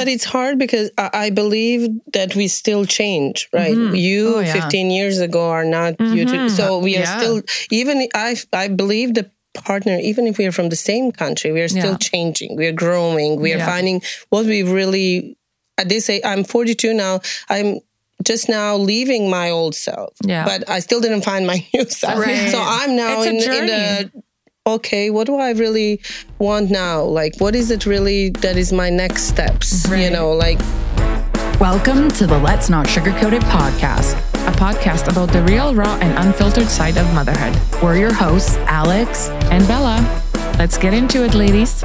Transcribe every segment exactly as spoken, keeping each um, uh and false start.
but it's hard because I believe that we still change, right? Mm-hmm. You oh, yeah. fifteen years ago are not mm-hmm. you. To, so we are yeah. still, even I, I believe the partner, even if we are from the same country, we are still yeah. changing. We are growing. We are yeah. finding what we really, at this age, I'm forty-two now. I'm just now leaving my old self, yeah. but I still didn't find my new self. Right. So I'm now in, in a, okay, what do I really want now? Like, what is it really that is my next steps? Right. You know, like. Welcome to the Let's Not Sugarcoat It podcast, a podcast about the real, raw, and unfiltered side of motherhood. We're your hosts, Alex and Bella. Let's get into it, ladies.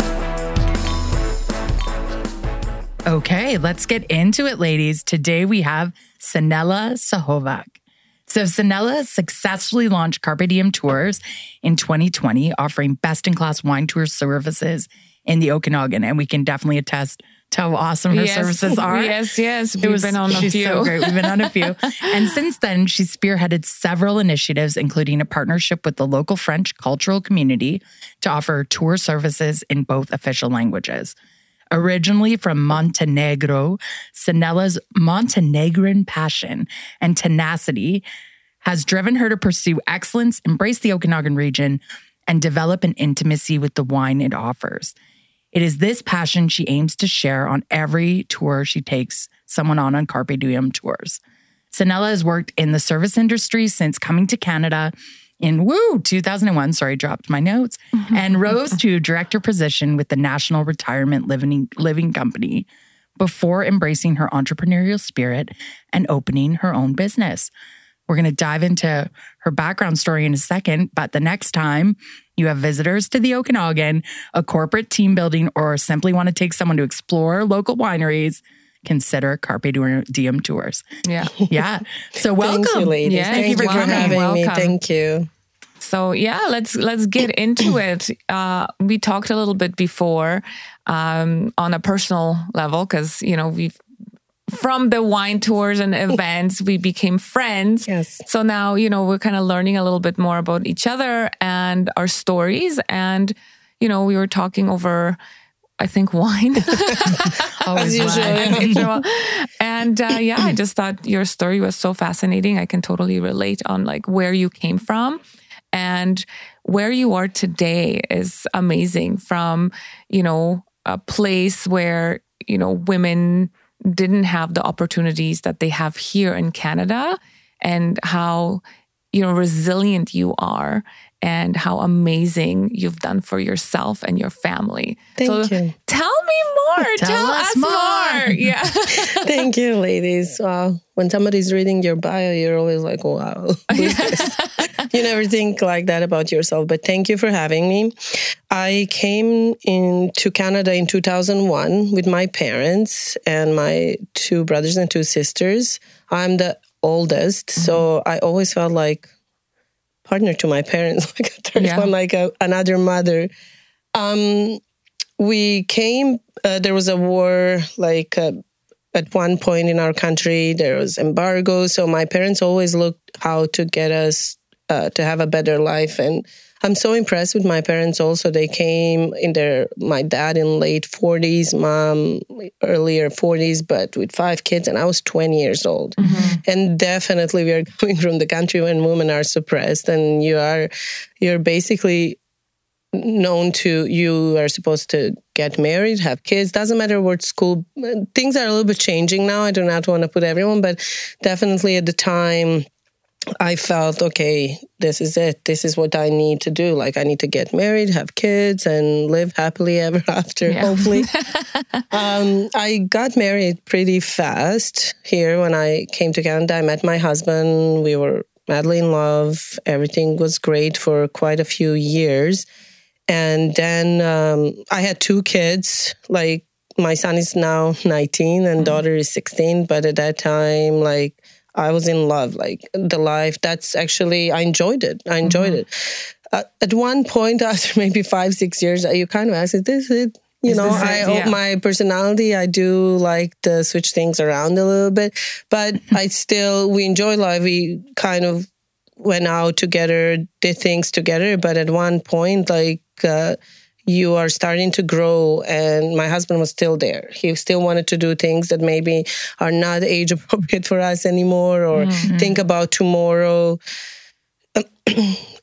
Okay, let's get into it, ladies. Today we have Sanela Sehovac. So Sanela successfully launched Carpe Diem Tours in twenty twenty, offering best-in-class wine tour services in the Okanagan. And we can definitely attest to how awesome her yes, services are. Yes, yes. We've was, been on a she's few. She's so great. We've been on a few. And since then, she's spearheaded several initiatives, including a partnership with the local French cultural community to offer tour services in both official languages. Originally from Montenegro, Sanela's Montenegrin passion and tenacity has driven her to pursue excellence, embrace the Okanagan region, and develop an intimacy with the wine it offers. It is this passion she aims to share on every tour she takes someone on on Carpe Diem Tours. Sanela has worked in the service industry since coming to Canada in woo two thousand one, sorry, dropped my notes, mm-hmm. and rose to director position with the National Retirement Living, Living Company before embracing her entrepreneurial spirit and opening her own business. We're going to dive into her background story in a second, but the next time you have visitors to the Okanagan, a corporate team building, or simply want to take someone to explore local wineries, consider Carpe Diem Tours. Yeah. Yeah. So welcome. Thank you, ladies. Yes. Thank, Thank you for welcome. having welcome. me. Thank you. So yeah, let's let's get into it. Uh, we talked a little bit before um, on a personal level because, you know, we've from the wine tours and events, we became friends. Yes. So now, you know, we're kind of learning a little bit more about each other and our stories. And, you know, we were talking over, I think, wine. Always wine. And uh, yeah, I just thought your story was so fascinating. I can totally relate on like where you came from and where you are today is amazing. From, you know, a place where, you know, women didn't have the opportunities that they have here in Canada, and how, you know, resilient you are and how amazing you've done for yourself and your family. Thank so you. Tell me more. Tell, tell us, us more. more. Yeah. Thank you, ladies. Wow. When somebody's reading your bio, you're always like, wow. You never think like that about yourself, but thank you for having me. I came into Canada in two thousand one with my parents and my two brothers and two sisters. I'm the oldest, mm-hmm. so I always felt like a partner to my parents, like a third yeah. one, like a, another mother. Um, we came, uh, there was a war, like uh, at one point in our country, there was embargo, so my parents always looked how to get us Uh, to have a better life. And I'm so impressed with my parents also. They came in their, my dad in late forties, mom earlier forties, but with five kids, and I was twenty years old. Mm-hmm. And definitely we are coming from the country when women are suppressed and you are, you're basically known to, you are supposed to get married, have kids, doesn't matter what school. Things are a little bit changing now. I do not want to put everyone, but definitely at the time, I felt, okay, this is it. This is what I need to do. Like, I need to get married, have kids, and live happily ever after, yeah. hopefully. um, I got married pretty fast here when I came to Canada. I met my husband. We were madly in love. Everything was great for quite a few years. And then um, I had two kids. Like, my son is now nineteen and daughter is sixteen. But at that time, like, I was in love, like the life. That's actually, I enjoyed it. I enjoyed mm-hmm. it. Uh, at one point, after maybe five, six years, you kind of ask, is this it? You is know, I yeah. my personality, I do like to switch things around a little bit. But I still, we enjoy life. We kind of went out together, did things together. But at one point, like, uh, you are starting to grow. And my husband was still there. He still wanted to do things that maybe are not age appropriate for us anymore, or mm-hmm. think about tomorrow.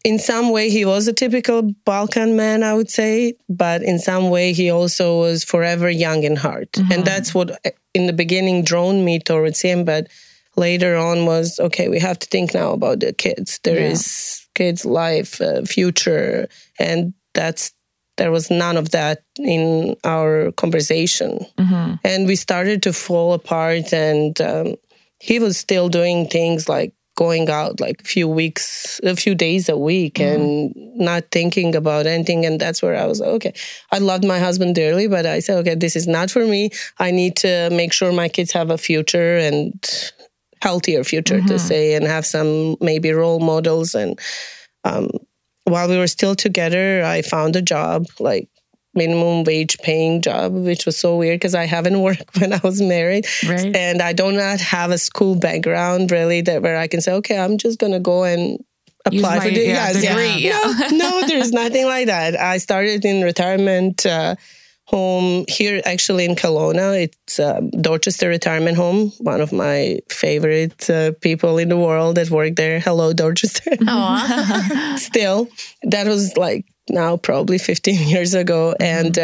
In some way, he was a typical Balkan man, I would say, but in some way, he also was forever young in heart. Mm-hmm. And that's what in the beginning drawn me towards him. But later on was, okay, we have to think now about the kids. There yeah. is kids' life, uh, future. And that's there was none of that in our conversation. Mm-hmm. And we started to fall apart. And um, he was still doing things like going out like a few weeks, a few days a week mm-hmm. and not thinking about anything. And that's where I was, okay, I loved my husband dearly, but I said, okay, this is not for me. I need to make sure my kids have a future and healthier future mm-hmm. to say, and have some maybe role models. And um, while we were still together, I found a job, like minimum wage paying job, which was so weird because I haven't worked when I was married. Right. And I do not have a school background really that where I can say, okay, I'm just going to go and apply my, for the yeah, yes, degree. Yeah. Yeah. No, no, there's nothing like that. I started in retirement uh, home here actually in Kelowna. It's um, Dorchester Retirement Home, one of my favorite uh, people in the world that work there. Hello, Dorchester. Still, that was like, now probably fifteen years ago. Mm-hmm. And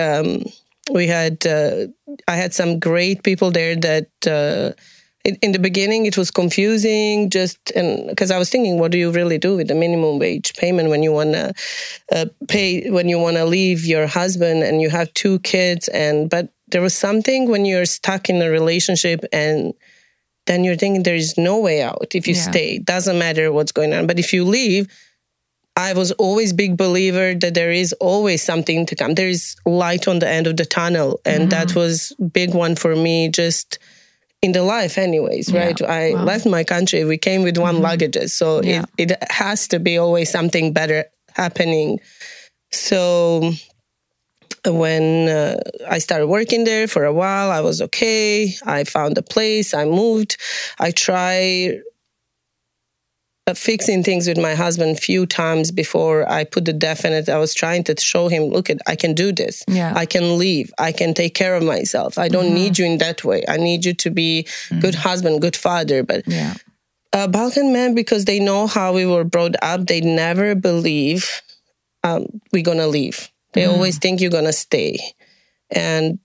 um, we had, uh, I had some great people there that uh, in, in the beginning it was confusing just and because I was thinking, what do you really do with the minimum wage payment when you want to uh, pay, when you want to leave your husband and you have two kids? And, but there was something when you're stuck in a relationship and then you're thinking there is no way out. If you yeah. stay, it doesn't matter what's going on. But if you leave, I was always a big believer that there is always something to come. There is light on the end of the tunnel. And mm-hmm. that was a big one for me just in the life anyways, yeah. right? I wow. left my country. We came with one mm-hmm. luggage. So yeah. it, it has to be always something better happening. So when uh, I started working there for a while, I was okay. I found a place. I moved. I tried fixing things with my husband a few times before I put the definite. I was trying to show him, look, at I can do this. Yeah. I can leave. I can take care of myself. I don't mm-hmm. need you in that way. I need you to be mm-hmm. good husband, good father. But yeah. uh, Balkan men, because they know how we were brought up, they never believe um, we're going to leave. They mm-hmm. always think you're going to stay. And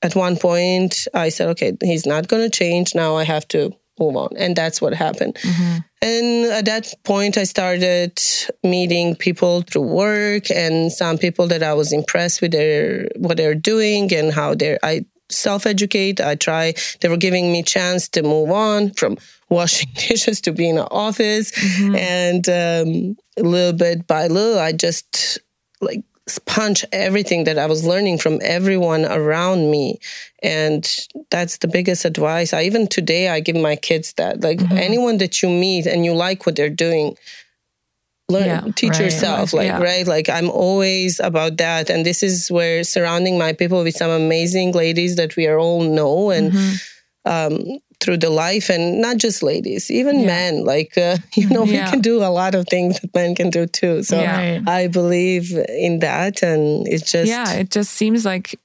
at one point I said, okay, he's not going to change. Now I have to move on. And that's what happened. Mm-hmm. And at that point, I started meeting people through work and some people that I was impressed with their what they're doing and how they're, I self-educate. I try, they were giving me chance to move on from washing dishes to being in an office. Mm-hmm. And um, little bit by little, I just like sponge everything that I was learning from everyone around me. And that's the biggest advice. I even today, I give my kids that. Like mm-hmm. anyone that you meet and you like what they're doing, learn, yeah, teach right. yourself. Like, yeah. right? Like I'm always about that. And this is where surrounding my people with some amazing ladies that we are all know and mm-hmm. um, through the life, and not just ladies, even yeah. men. Like, uh, you know, yeah. we can do a lot of things that men can do too. So yeah. I believe in that. And it's just... Yeah, it just seems like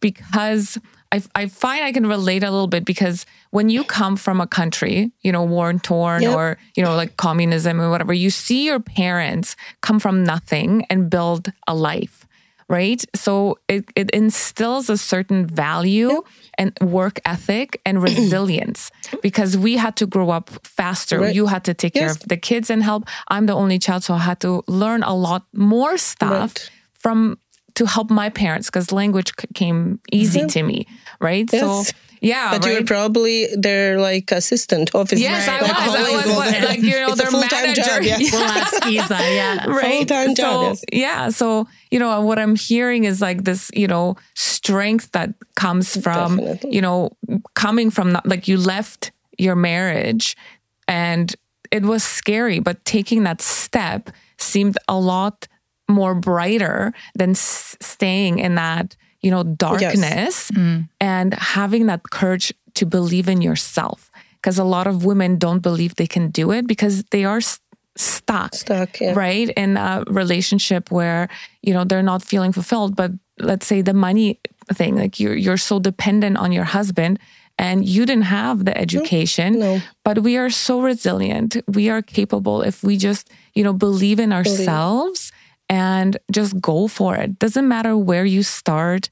because... I, I find I can relate a little bit because when you come from a country, you know, war-torn yep. or, you know, like communism or whatever, you see your parents come from nothing and build a life, right? So it, it instills a certain value yep. and work ethic and resilience because we had to grow up faster. Right. You had to take yes. care of the kids and help. I'm the only child, so I had to learn a lot more stuff right. from... to help my parents because language came easy mm-hmm. to me, right? Yes. So, yeah. But right? you're probably their like assistant office. Yes, right? I was. Like, I was what, like, you know, it's their manager. Job, yeah. yeah. Right. Full-time job, yes. Yeah. So, you know, what I'm hearing is like this, you know, strength that comes from, Definitely. you know, coming from, not, like you left your marriage and it was scary, but taking that step seemed a lot more brighter than s- staying in that, you know, darkness yes. mm. and having that courage to believe in yourself. Because a lot of women don't believe they can do it because they are st- stuck, stuck yeah. right? In a relationship where, you know, they're not feeling fulfilled, but let's say, the money thing. Like you're, you're so dependent on your husband and you didn't have the education, no. No. But we are so resilient. We are capable if we just, you know, believe in ourselves and just go for it. Doesn't matter where you start,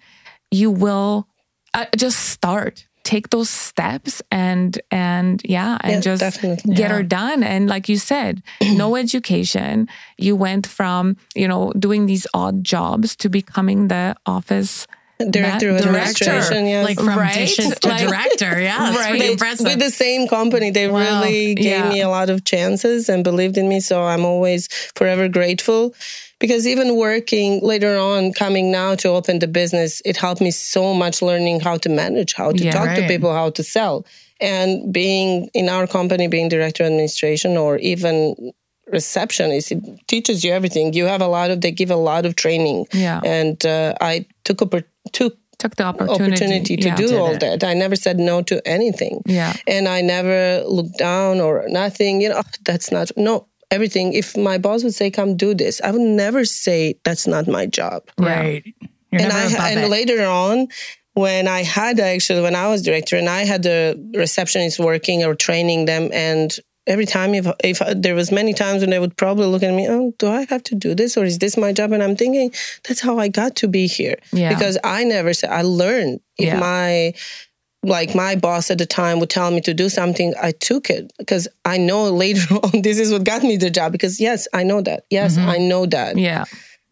you will uh, just start. Take those steps and, and yeah, and yeah, just definitely. get yeah. her done. And like you said, no education. You went from, you know, doing these odd jobs to becoming the office director of administration, yes. Like from right? dishes to like, director, yeah. Right. Pretty impressive. With the same company, they wow. really gave yeah. me a lot of chances and believed in me. So I'm always forever grateful. Because even working later on, coming now to open the business, it helped me so much learning how to manage, how to yeah, talk right. to people, how to sell. And being in our company, being director of administration or even receptionist, it teaches you everything. You have a lot of, they give a lot of training. Yeah. And uh, I took a, took took the opportunity, opportunity to yeah, do all it. that. I never said no to anything. Yeah. And I never looked down or nothing, you know, oh, that's not, no. Everything. If my boss would say, come do this, I would never say, that's not my job. Right. You're and never I, and it. later on, when I had actually, when I was director and I had the receptionists working or training them, and every time, if, if there was many times when they would probably look at me, oh, do I have to do this? Or is this my job? And I'm thinking, that's how I got to be here. Yeah. Because I never said, I learned if yeah. my... like my boss at the time would tell me to do something, I took it because I know later on this is what got me the job because yes, I know that. Yes, mm-hmm. I know that. Yeah.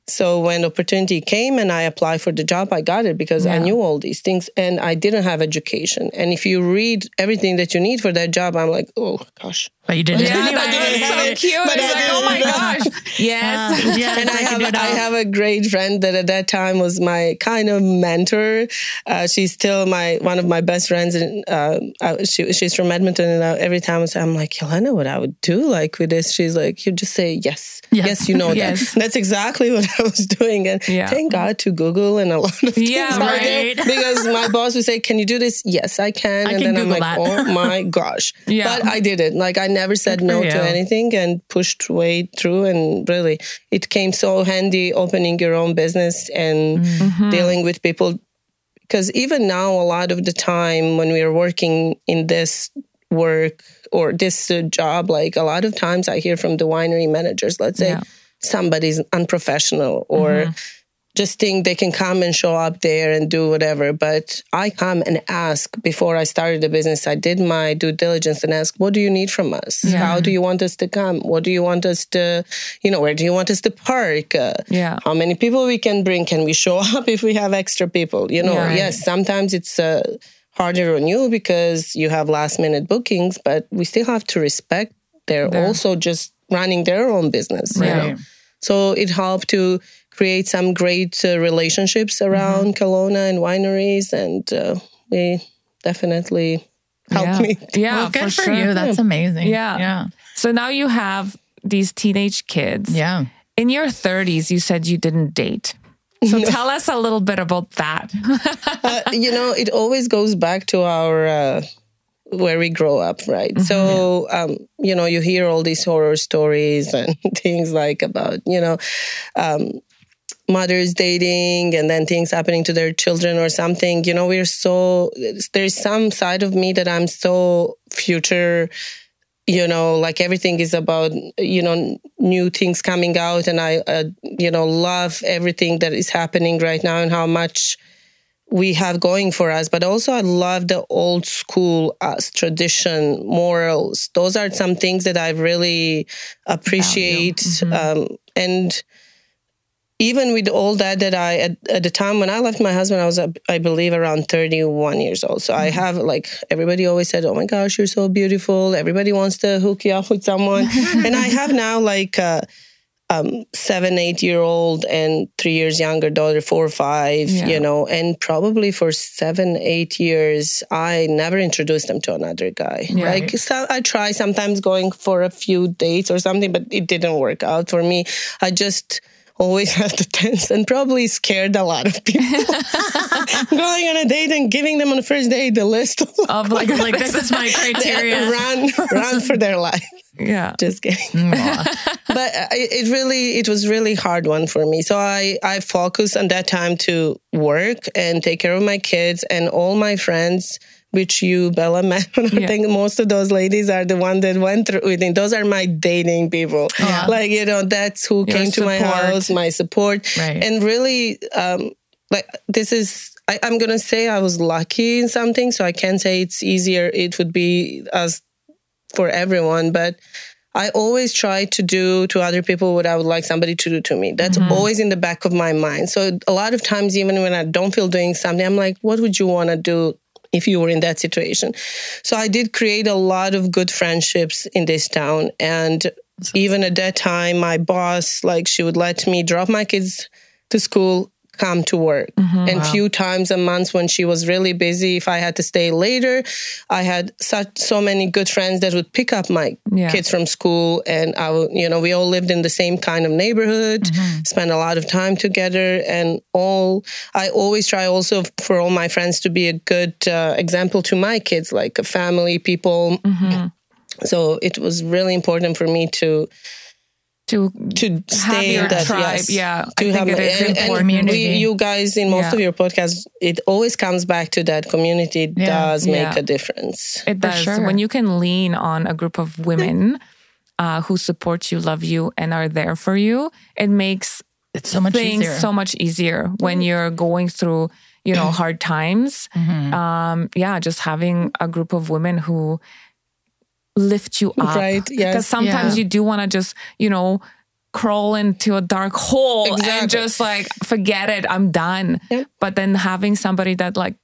So when opportunity came and I applied for the job, I got it because yeah. I knew all these things and I didn't have education. And if you read everything that you need for that job, I'm like, oh gosh. But you didn't. Yeah, anyway. That was so cute. But but I like, oh my gosh. Yes. Uh, yes. And I, I, have, I have a great friend that at that time was my kind of mentor. Uh, she's still my one of my best friends. And uh, I, she, she's from Edmonton. And I, every time I'm like, Helena, what I would do like with this? She's like, you just say yes. Yes, yes you know that. Yes. That's exactly what I was doing. And yeah. thank God to Google and a lot of things. Yeah, right. Because my boss would say, can you do this? Yes, I can. I and can then Google I'm like, that. Oh my gosh. Yeah. But I did it. Like I never said no you. to anything and pushed way through. And really, it came so handy opening your own business and mm-hmm. dealing with people. Because even now, a lot of the time when we are working in this work or this uh, job, like a lot of times I hear from the winery managers, let's say yeah. somebody's unprofessional or mm-hmm. just think they can come and show up there and do whatever. But I come and ask before I started the business, I did my due diligence and ask, what do you need from us? Yeah. How do you want us to come? What do you want us to, you know, where do you want us to park? Uh, yeah. How many people we can bring? Can we show up if we have extra people? You know, yeah, yes, sometimes it's uh, harder on you because you have last minute bookings, but we still have to respect they're yeah. also just running their own business. Right. You know? So it helped to create some great uh, relationships around mm-hmm. Kelowna and wineries, and uh, they definitely helped yeah. me. Yeah, well, good for, for you. Sure. That's amazing. Yeah. yeah. So now you have these teenage kids. Yeah. In your thirties, you said you didn't date. So no. tell us a little bit about that. uh, you know, it always goes back to our... Uh, where we grow up, right? Mm-hmm, so, yeah. um, you know, you hear all these horror stories and things like about, you know, um, mothers dating and then things happening to their children or something. You know, we're so, there's some side of me that I'm so future, you know, like everything is about, you know, new things coming out. And I, uh, you know, love everything that is happening right now and how much we have going for us, but also I love the old school us, tradition, morals. Those are some things that I really appreciate. Mm-hmm. Um, and even with all that, that I, at, at the time when I left my husband, I was, I believe, around thirty-one years old. So mm-hmm. I have like, everybody always said, oh my gosh, you're so beautiful. Everybody wants to hook you up with someone. And I have now like... Uh, Um, seven, eight year old and three years younger daughter, four or five, yeah. you know, and probably for seven, eight years, I never introduced them to another guy. Right. Like so I try sometimes going for a few dates or something, but it didn't work out for me. I just always have to tense and probably scared a lot of people going on a date and giving them on the first day the list of, of like, like, this is my criteria. Run, run for their life. Yeah. Just kidding. But it really, it was really hard one for me. So I, I focused on that time to work and take care of my kids and all my friends, which you, Bella, met. I yeah. think most of those ladies are the one that went through it. And those are my dating people. Yeah. Like, you know, that's who Your came to support. my house, my support. Right. And really, um, like, this is, I, I'm going to say I was lucky in something. So I can't say it's easier. It would be as for everyone. But I always try to do to other people what I would like somebody to do to me. That's mm-hmm. always in the back of my mind. So a lot of times, even when I don't feel doing something, I'm like, what would you want to do if you were in that situation? So I did create a lot of good friendships in this town. And even at that time, my boss, like, she would let me drop my kids to school, come to work. Mm-hmm, and a wow. few times a month when she was really busy, if I had to stay later, I had such so many good friends that would pick up my yeah. kids from school. And I would, you know, we all lived in the same kind of neighborhood, mm-hmm. spent a lot of time together. And all, I always try also for all my friends to be a good uh, example to my kids, like a family, people. Mm-hmm. So it was really important for me to To, to stay in that tribe, yes. yeah. To I think have, it is and, important. Community. We, you guys, in most yeah. of your podcasts, it always comes back to that community yeah. does yeah. make a difference. It does. Sure. When you can lean on a group of women uh, who support you, love you, and are there for you, it makes it's so much things easier. so much easier when mm-hmm. you're going through, you know, hard times. Mm-hmm. Um, yeah, just having a group of women who lift you up, right? Yes. Because sometimes yeah. you do want to just, you know, crawl into a dark hole exactly. and just like, forget it, I'm done. Yeah. But then having somebody that like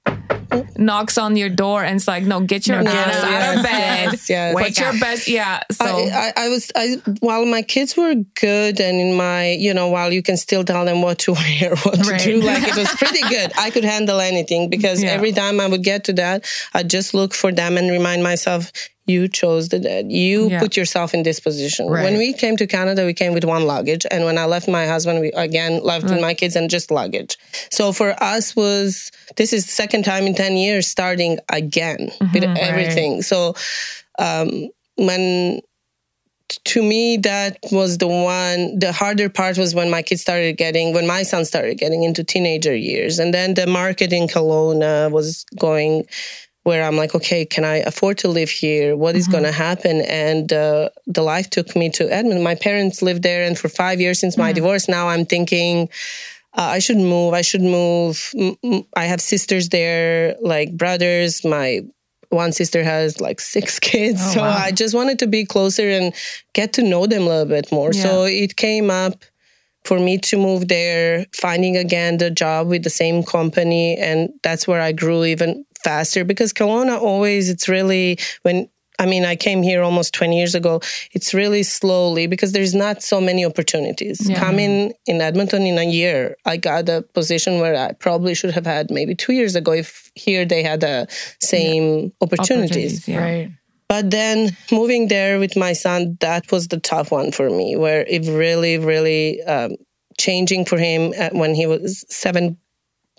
knocks on your door and it's like, no, get your no, ass no, out yes, of bed. Yes, yes. Wake Put up. your best. Yeah. So I, I, I was, I, while my kids were good and in my, you know, while you can still tell them what to wear, what right. to do, like it was pretty good. I could handle anything because yeah. every time I would get to that, I just look for them and remind myself, you chose the dead. You yeah. put yourself in this position. Right. When we came to Canada, we came with one luggage. And when I left my husband, we again left mm. with my kids and just luggage. So for us was, this is the second time in ten years starting again mm-hmm, with everything. Right. So um, when, to me, that was the one, the harder part was when my kids started getting, when my son started getting into teenager years. And then the market in Kelowna was going where I'm like, okay, can I afford to live here? What is mm-hmm. going to happen? And uh, the life took me to Edmonton. My parents lived there. And for five years since my mm-hmm. divorce, now I'm thinking, uh, I should move. I should move. I have sisters there, like brothers. My one sister has like six kids. Oh, so wow. I just wanted to be closer and get to know them a little bit more. Yeah. So it came up for me to move there, finding again the job with the same company. And that's where I grew even faster because Kelowna always, it's really, when, I mean, I came here almost twenty years ago, it's really slowly because there's not so many opportunities. Yeah. Coming in Edmonton in a year, I got a position where I probably should have had maybe two years ago if here they had the same yeah. opportunities. opportunities yeah. Right. But then moving there with my son, that was the tough one for me, where it really, really um, changing for him when he was seven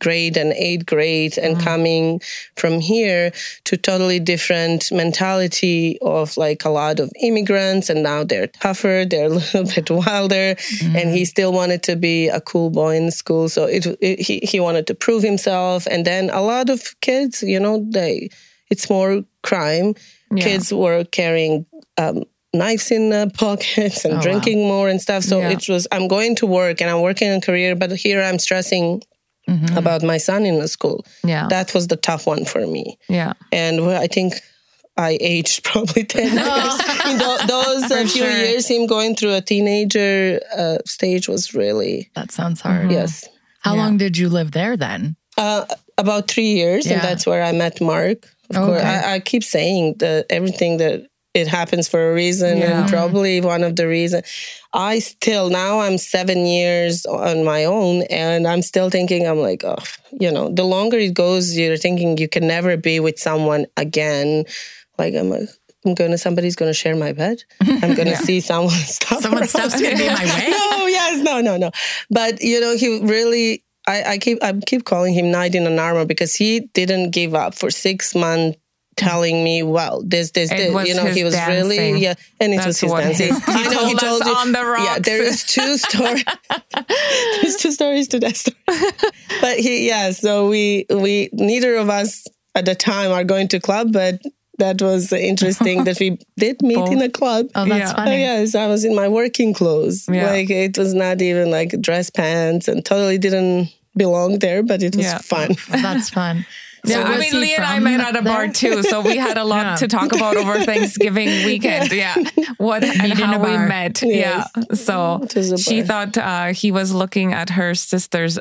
grade and eighth grade and mm. coming from here to totally different mentality of like a lot of immigrants, and now they're tougher, they're a little bit wilder mm. and he still wanted to be a cool boy in school. So it, it he, he wanted to prove himself. And then a lot of kids, you know, they it's more crime. Yeah. Kids were carrying um knives in uh, pockets and oh, drinking wow. more and stuff. So yeah. it was, I'm going to work and I'm working on career, but here I'm stressing mm-hmm. about my son in the school. Yeah. That was the tough one for me. Yeah. And I think I aged probably ten no. years. In th- those uh, few sure. years, him going through a teenager uh, stage was really... That sounds hard. Yes. How yeah. long did you live there then? Uh, about three years. Yeah. And that's where I met Mark. Of okay. course, I, I keep saying that everything that it happens for a reason yeah. and probably one of the reasons. I still, now I'm seven years on my own and I'm still thinking, I'm like, oh, you know, the longer it goes, you're thinking you can never be with someone again. Like, I'm like, I'm going to, somebody's going to share my bed. I'm going to yeah. see someone stop. Someone's stuff's going to be in my way. No, yes, no, no, no. But, you know, he really, I, I keep I keep calling him knight in an armor because he didn't give up for six months telling me, well, this, this, it this. You know, he was dancing. really, yeah. And it That's was his dancing. He, I know he told us you, on the rocks. Yeah, there is two stories. There's two stories to that story. But he, yeah, so we, we, neither of us at the time are going to club, but that was interesting that we did meet Both. in a club. Oh, that's yeah. funny. Oh, yes, I was in my working clothes. Yeah. Like, it was not even like dress pants and totally didn't belong there, but it was yeah. fun. That's fun. So yeah, I mean, Lee and I met at a bar too, so we had a lot yeah. to talk about over Thanksgiving weekend. Yeah, yeah. what and how we met. Yes. Yeah, so she thought uh, he was looking at her sister's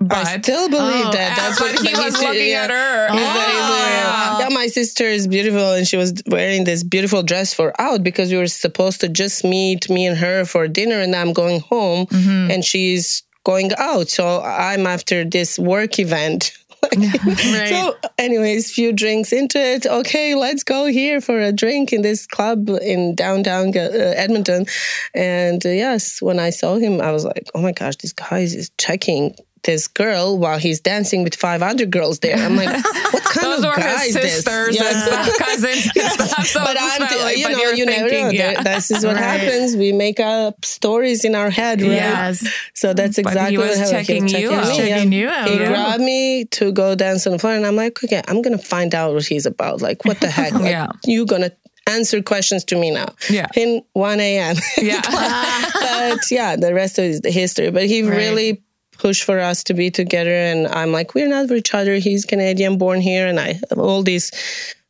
butt. I still believe oh, that. That's what he was looking yeah. at her. Oh. He's like, he's like, yeah, my sister is beautiful, and she was wearing this beautiful dress for out because we were supposed to just meet me and her for dinner, and I'm going home, mm-hmm. and she's going out. So I'm after this work event. Like, right. So anyways, few drinks into it. Okay, let's go here for a drink in this club in downtown uh, Edmonton. And uh, yes, when I saw him, I was like, oh my gosh, this guy is checking this girl while he's dancing with five other girls there. I'm like, what kind Those of guy is this? Those are his sisters and cousins. Yes. So but I'm, th- you but know, you thinking, never know. Yeah. This is what right. happens. We make up stories in our head, right? Yes. So that's exactly what happened. He was checking you out. Checking you out. He grabbed me to go dance on the floor, and I'm like, okay, I'm going to find out what he's about. Like, what the heck? Like, yeah. You're going to answer questions to me now. Yeah. In one a.m. Yeah. But yeah, the rest of it is the history. But he right. really push for us to be together, and I'm like, we're not for each other. He's Canadian, born here, and I have all these,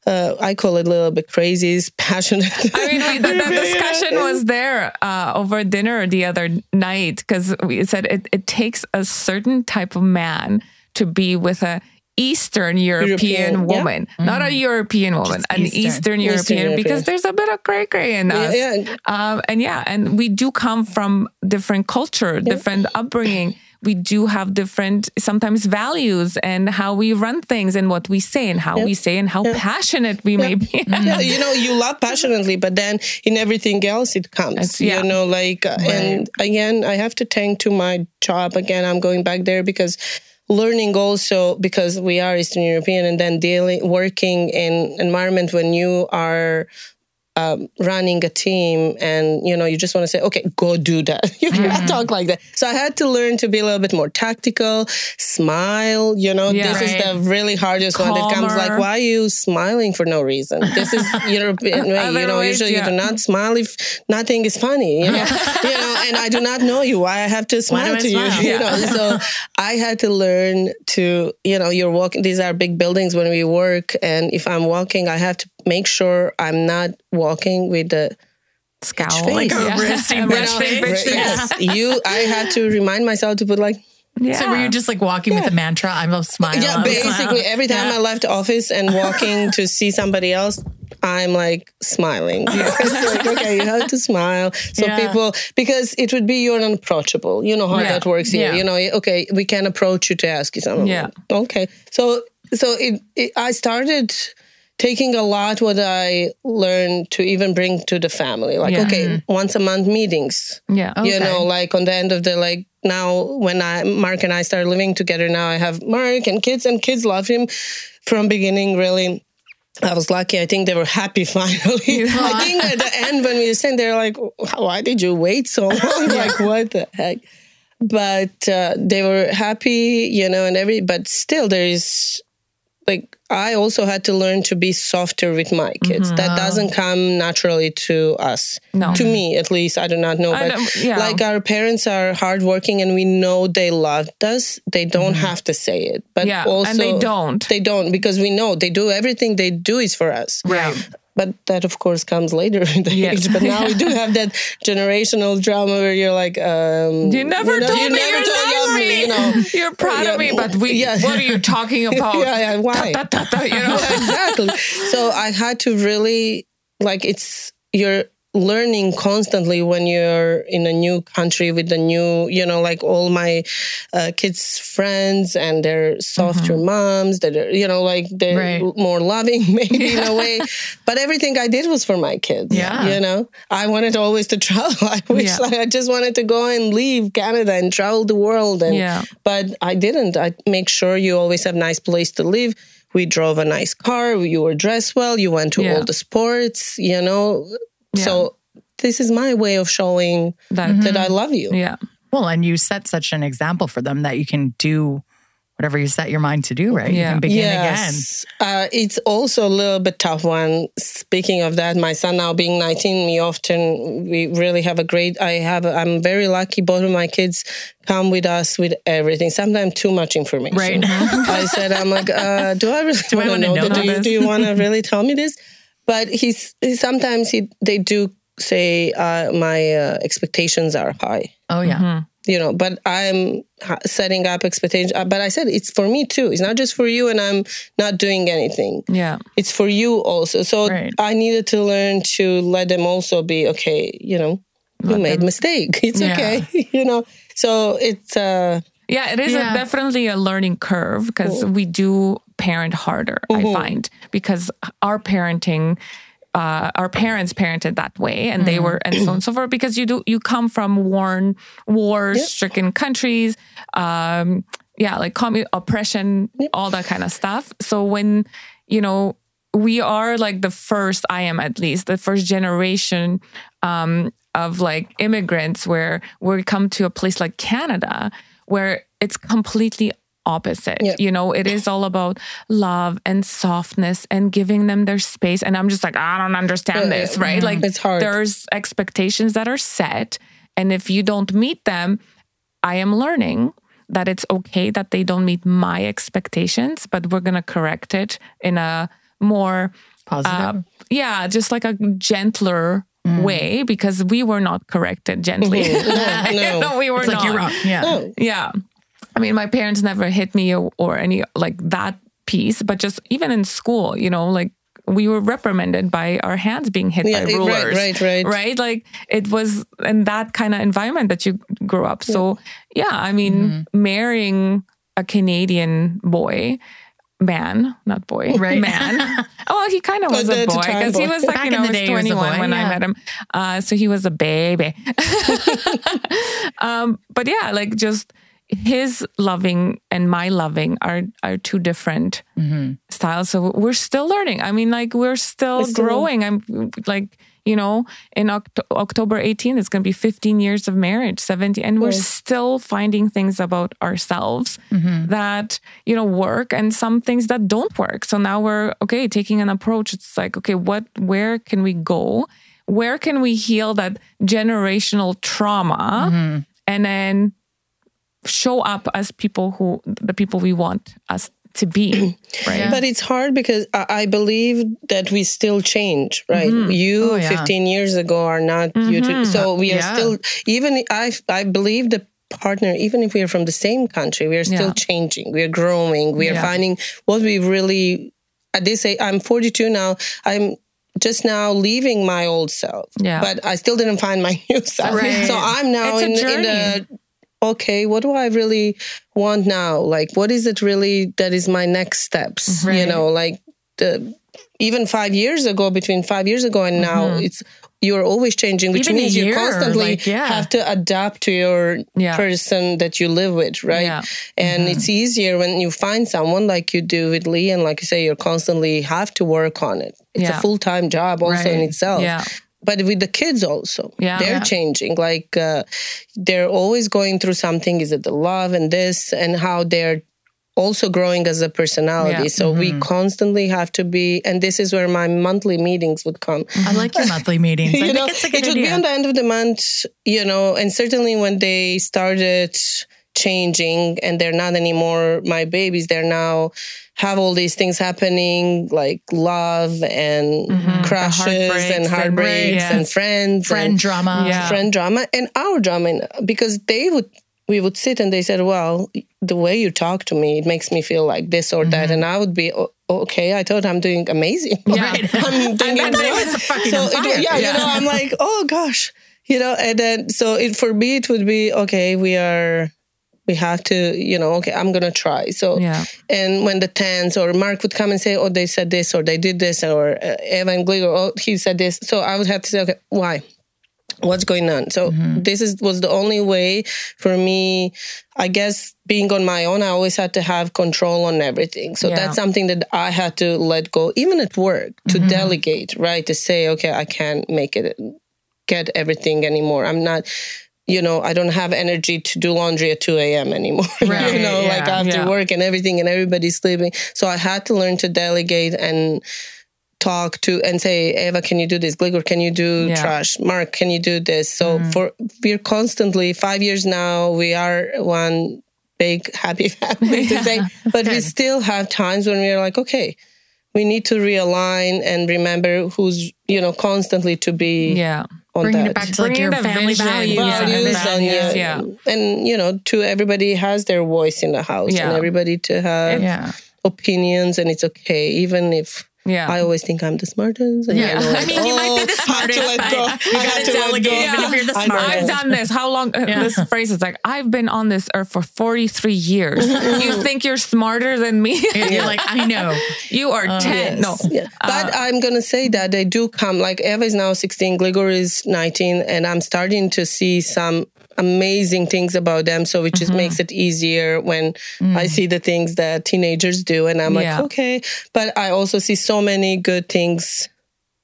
uh, I call it a little bit crazies, passionate. I mean, we, the, the discussion was there uh, over dinner the other night, because we said it, it takes a certain type of man to be with a Eastern European, European woman, yeah. not mm. a European woman, Just an Eastern, Eastern European, European, because there's a bit of cray cray in us. Yeah, yeah. Um, and yeah, and we do come from different culture, yeah. different upbringing. We do have different, sometimes values and how we run things and what we say and how yeah. we say and how yeah. passionate we yeah. may be. Yeah, you know, you love passionately, but then in everything else it comes, yeah. you know, like, right. and again, I have to thank to my job. Again, I'm going back there because learning also, because we are Eastern European, and then dealing, working in environment when you are Um, running a team, and you know, you just want to say, okay, go do that. You can't mm-hmm. talk like that. So I had to learn to be a little bit more tactical, smile, you know, yeah, this right. is the really hardest Calmer. one that comes, like, why are you smiling for no reason? This is European way, you know, ways, usually yeah. you do not smile if nothing is funny, you know? You know, and I do not know you, why I have to smile to smile? you, yeah. you know? So I had to learn to, you know, you're walking, these are big buildings when we work, and if I'm walking, I have to make sure I'm not walking with the scowl, like a resting bitch face. Yes, you. I had to remind myself to put like. Yeah. So were you just like walking yeah. with the mantra? I'm a smile. Yeah, I'm basically smile. every time yeah. I left the office and walking to see somebody else, I'm like smiling. Yeah. Like, okay, you have to smile. So yeah. people, because it would be you're unapproachable. You know how yeah. that works here. Yeah. You know, okay, we can approach you to ask you something. Yeah. Okay. So so it, it I started taking a lot what I learned to even bring to the family. Like, yeah. okay, once a month meetings. Yeah. Okay. You know, like on the end of the, like now when I, Mark and I started living together, now I have Mark and kids, and kids love him from beginning, really. I was lucky. I think they were happy finally. Yeah. I think at the end when we were saying, they're like, why did you wait so long? Like, what the heck? But uh, they were happy, you know, and every, but still there is, like, I also had to learn to be softer with my kids. Mm-hmm. That doesn't come naturally to us. No. To me, at least. I do not know. But don't, yeah. like, our parents are hardworking, and we know they loved us. They don't mm-hmm. have to say it. But yeah, also, and they don't. They don't, because we know they do. Everything they do is for us. Right. But that, of course, comes later in the yes. age. But now yeah. we do have that generational drama where you're like, um, you never you know, told you me never told me. me. You know, you're proud yeah. of me, but we. Yeah. What are you talking about? yeah, yeah, why? Da, da, da, da, you know? Yeah, exactly. So I had to really, like, it's you're learning constantly when you're in a new country with a new, you know, like all my uh, kids' friends and they're softer mm-hmm. moms that are, you know, like they're right. more loving maybe in a way. But everything I did was for my kids, yeah. you know. I wanted always to travel. I wish yeah. like, I just wanted to go and leave Canada and travel the world. And yeah. But I didn't. I make sure you always have a nice place to live. We drove a nice car. You were dressed well. You went to yeah. all the sports, you know. Yeah. So this is my way of showing that, mm-hmm. that I love you. Yeah. Well, and you set such an example for them that you can do whatever you set your mind to do, right? Yeah. You can begin yes. again. Uh, it's also a little bit tough one. Speaking of that, my son now being nineteen, we often, we really have a great, I have, a, I'm very lucky both of my kids come with us with everything. Sometimes too much information. Right. I said, I'm like, uh, do I really want to know, know that? Do you, do you want to really tell me this? But he's he, sometimes he, they do say uh, my uh, expectations are high. Oh, yeah. Mm-hmm. You know, but I'm setting up expectations. But I said, it's for me too. It's not just for you and I'm not doing anything. Yeah. It's for you also. So right. I needed to learn to let them also be, okay, you know, let you them. made a mistake. It's yeah. okay. You know, so it's... Uh, yeah, it is yeah. A, definitely a learning curve because cool. we do parent harder, mm-hmm. I find. Because our parenting... Uh, our parents parented that way and they were and so on and so forth because you do you come from worn war yep. stricken countries um, yeah like commun- oppression yep. all that kind of stuff. So when you know we are like the first I am at least the first generation um, of like immigrants where we come to a place like Canada where it's completely opposite. Yep. You know, it is all about love and softness and giving them their space. And I'm just like, I don't understand this, right? Like it's hard. There's expectations that are set. And if you don't meet them, I am learning that it's okay that they don't meet my expectations, but we're going to correct it in a more positive. Uh, yeah. Just like a gentler way because we were not corrected gently. Mm-hmm. No, no. no, we were it's not. Like you're wrong. Yeah. No. Yeah. I mean, my parents never hit me or, or any like that piece, but just even in school, you know, like we were reprimanded by our hands being hit yeah, by rulers, right, right, right, right. Like it was in that kind of environment that you grew up. So yeah, yeah I mean, mm-hmm. marrying a Canadian boy, man, not boy, right. man. Oh, he kind of was a boy because he was like, back you know, in the day, twenty-one he was a boy, when yeah. I met him. Uh, so he was a baby. um, but yeah, like just... his loving and my loving are are two different mm-hmm. styles. So we're still learning. I mean, like we're still, still growing. I'm like, you know, in Oct- October eighteenth, it's going to be fifteen years of marriage, seventy. And we're yes. still finding things about ourselves mm-hmm. that, you know, work and some things that don't work. So now we're, okay, taking an approach. It's like, okay, what, where can we go? Where can we heal that generational trauma? Mm-hmm. And then... show up as people who the people we want us to be, right? Yeah. But it's hard because I believe that we still change, right? Mm-hmm. You oh, yeah. fifteen years ago are not mm-hmm. you two, so we are yeah. still even I I believe the partner, even if we are from the same country, we are still yeah. changing, we are growing, we are yeah. finding what we really at this age. I'm forty-two now. I'm just now leaving my old self, yeah. but I still didn't find my new self. Right. So I'm now in, in the okay, what do I really want now? Like, what is it really that is my next steps? Right. You know, like the, even five years ago, between five years ago and now, mm-hmm. it's you're always changing, which even means you constantly like, yeah. have to adapt to your yeah. person that you live with, right? Yeah. And mm-hmm. it's easier when you find someone like you do with Lee, and like you say, you're constantly have to work on it. It's yeah. a full-time job also right. in itself. Yeah. But with the kids also, yeah, they're yeah. changing. Like uh, they're always going through something. Is it the love and this and how they're also growing as a personality. Yeah. So mm-hmm. we constantly have to be, and this is where my monthly meetings would come. I like your monthly meetings. I think know, it's a good It idea. Would be on the end of the month, you know, and certainly when they started changing and they're not anymore my babies, they're now... have all these things happening, like love and mm-hmm. crushes heartbreaks and heartbreaks and, yes. and friends. Friend and drama. Yeah. Friend drama and our drama. Because they would, we would sit and they said, well, the way you talk to me, it makes me feel like this or mm-hmm. that. And I would be, oh, okay, I thought I'm doing amazing. Yeah. Right. I'm doing I thought it was a fucking so it, yeah, yeah, you know, I'm like, oh gosh, you know, and then, so it, for me, it would be, okay, we are, we have to, you know, okay, I'm going to try. So, yeah. And when the tens or Mark would come and say, oh, they said this, or they did this, or uh, Evan Gligor, oh, he said this. So I would have to say, okay, why? What's going on? So mm-hmm. this is was the only way for me, I guess, being on my own, I always had to have control on everything. So yeah. that's something that I had to let go, even at work, to mm-hmm. delegate, right? To say, okay, I can't make it, get everything anymore. I'm not, you know, I don't have energy to do laundry at two a.m. anymore. Right. You know, yeah. like I have yeah. to work and everything and everybody's sleeping. So I had to learn to delegate and talk to and say, Eva, can you do this? Gligor, can you do yeah. trash? Mark, can you do this? So mm. for we're constantly, five years now, we are one big happy family yeah, to say, but good. We still have times when we're like, okay, we need to realign and remember who's, you know, constantly to be yeah. on bringing that. It back to like your family values. values, values and, yeah, yeah. and, you know, to everybody has their voice in the house yeah. and everybody to have yeah. opinions, and it's okay, even if yeah. I always think I'm the smartest. And yeah. I, like, I mean, you oh, might be the smartest, but I got to delegate yeah. even if you're the smartest. I've done this. How long? Yeah. This phrase is like, I've been on this earth for forty-three years. You think you're smarter than me? And you're like, I know. You are um, ten. Yes. No. Yeah. Uh, but I'm going to say that they do come. Like Eva is now sixteen, Gligor is nineteen, and I'm starting to see some amazing things about them. So it just mm-hmm. makes it easier when mm. I see the things that teenagers do and I'm yeah. like, okay. But I also see so many good things,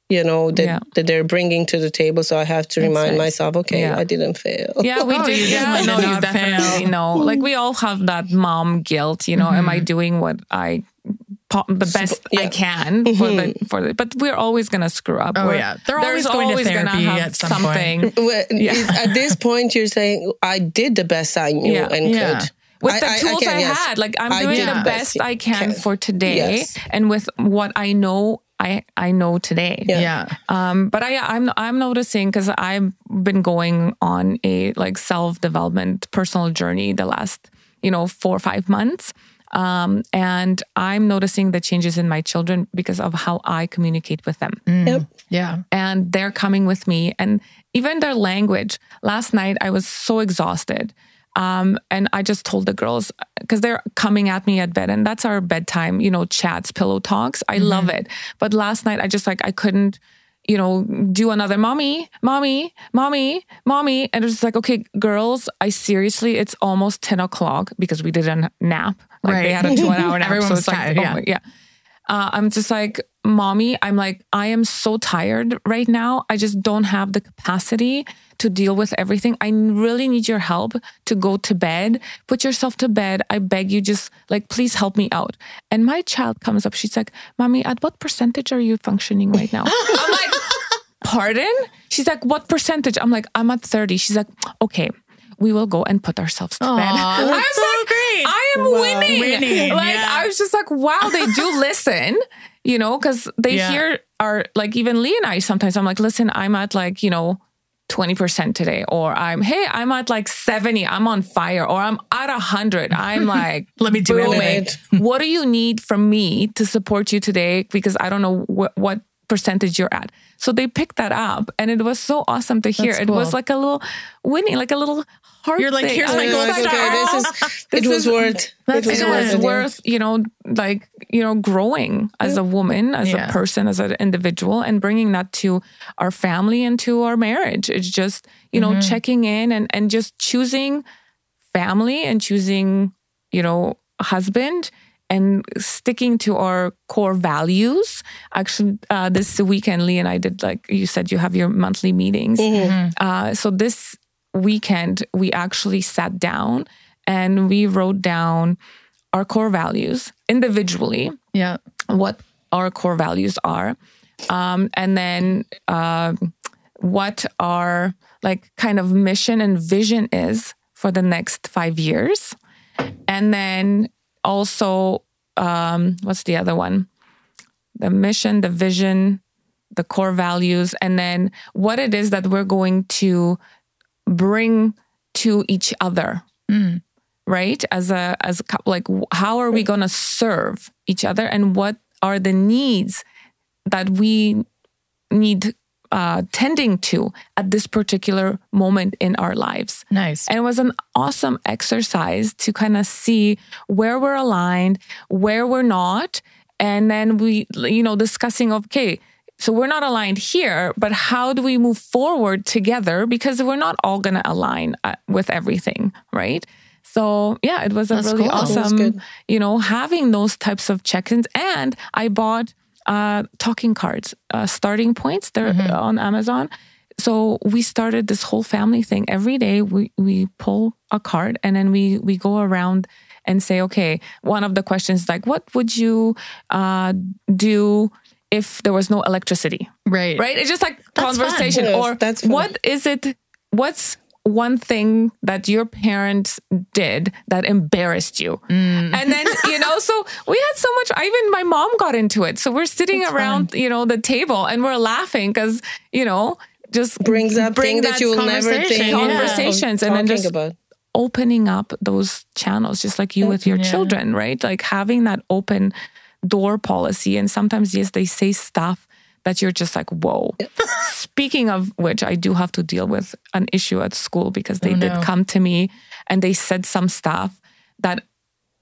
you know, that, yeah. that they're bringing to the table. So I have to That's remind nice. myself, okay, yeah. I didn't fail. Yeah, we oh, did. You yeah, no, you definitely fail. You know, like we all have that mom guilt, you know, mm-hmm. am I doing what I the best yeah. I can mm-hmm. for the, for the, but we're always going to screw up. Oh we're, yeah. They're always going always to therapy gonna at some something. Point. Well, yeah. At this point, you're saying I did the best I knew yeah. and yeah. could. With I, the tools I, I, can, I yes. had, like I'm I doing the best I can, can. for today yes. and with what I know I, I know today. Yeah. yeah. Um, but I, I'm, I'm noticing because I've been going on a like self-development personal journey the last, you know, four or five months. Um, and I'm noticing the changes in my children because of how I communicate with them. Mm. Yep. Yeah. And they're coming with me and even their language. Last night, I was so exhausted. Um, and I just told the girls, because they're coming at me at bed and that's our bedtime, you know, chats, pillow talks. I mm-hmm. love it. But last night, I just like, I couldn't, you know, do another mommy, mommy, mommy, mommy. And it's like, okay, girls, I seriously, it's almost ten o'clock because we did a nap. Like right. they had a two hour nap. Everyone's so it's tired, like, oh, yeah. yeah. Uh, I'm just like, mommy, I'm like, I am so tired right now. I just don't have the capacity to deal with everything. I really need your help to go to bed. Put yourself to bed. I beg you, just like, please help me out. And my child comes up. She's like, mommy, at what percentage are you functioning right now? I'm like, pardon? She's like, what percentage? I'm like, I'm at thirty. She's like, okay, we will go and put ourselves to Aww, bed. I was so like, great. I am wow. winning. winning. Like, yeah. I was just like, wow, they do listen, you know, because they yeah. hear our, like, even Lee and I sometimes, I'm like, listen, I'm at like, you know, twenty percent today, or I'm, hey, I'm at like seventy, I'm on fire, or I'm at one hundred. I'm like, let me do it. What do you need from me to support you today? Because I don't know wh- what percentage you're at. So they picked that up and it was so awesome to hear. Cool. It was like a little winning, like a little heart You're like, thing. Here's my gold star. Okay, this is, this it was is, worth, that's it was good. worth, you know, like, you know, growing as yeah. a woman, as yeah. a person, as an individual, and bringing that to our family and to our marriage. It's just, you know, mm-hmm. checking in and, and just choosing family and choosing, you know, husband and sticking to our core values. Actually, uh, this weekend, Lee and I did, like you said, you have your monthly meetings. Mm-hmm. Uh, so this weekend, we actually sat down and we wrote down our core values individually. Yeah. What our core values are. Um, and then uh, what our like kind of mission and vision is for the next five years. And then also, um, what's the other one? The mission, the vision, the core values, and then what it is that we're going to bring to each other. Mm. right? As a, as a couple, like, how are we going to serve each other, and what are the needs that we need uh, tending to at this particular moment in our lives? Nice. And it was an awesome exercise to kind of see where we're aligned, where we're not. And then we, you know, discussing, okay, so we're not aligned here, but how do we move forward together? Because we're not all going to align with everything, right? So yeah, it was a That's really cool. awesome, you know, having those types of check-ins. And I bought uh, talking cards, uh, starting points. They're mm-hmm. on Amazon. So we started this whole family thing. Every day we, we pull a card and then we, we go around and say, okay, one of the questions is like, what would you uh, do if there was no electricity? Right. Right? It's just like that's conversation. Fun. Or that's what is it? What's one thing that your parents did that embarrassed you? Mm. And then, you know, so we had so much, I even my mom got into it. So we're sitting that's around, fun. you know, the table and we're laughing because, you know, just brings up bring that, that you will never think. Conversations. Yeah. And then just about. opening up those channels, just like you with your yeah. children, right? Like having that open door policy. And sometimes, yes, they say stuff that you're just like, whoa. Speaking of which, I do have to deal with an issue at school because they oh, no. did come to me and they said some stuff that